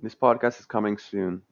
This podcast is coming soon.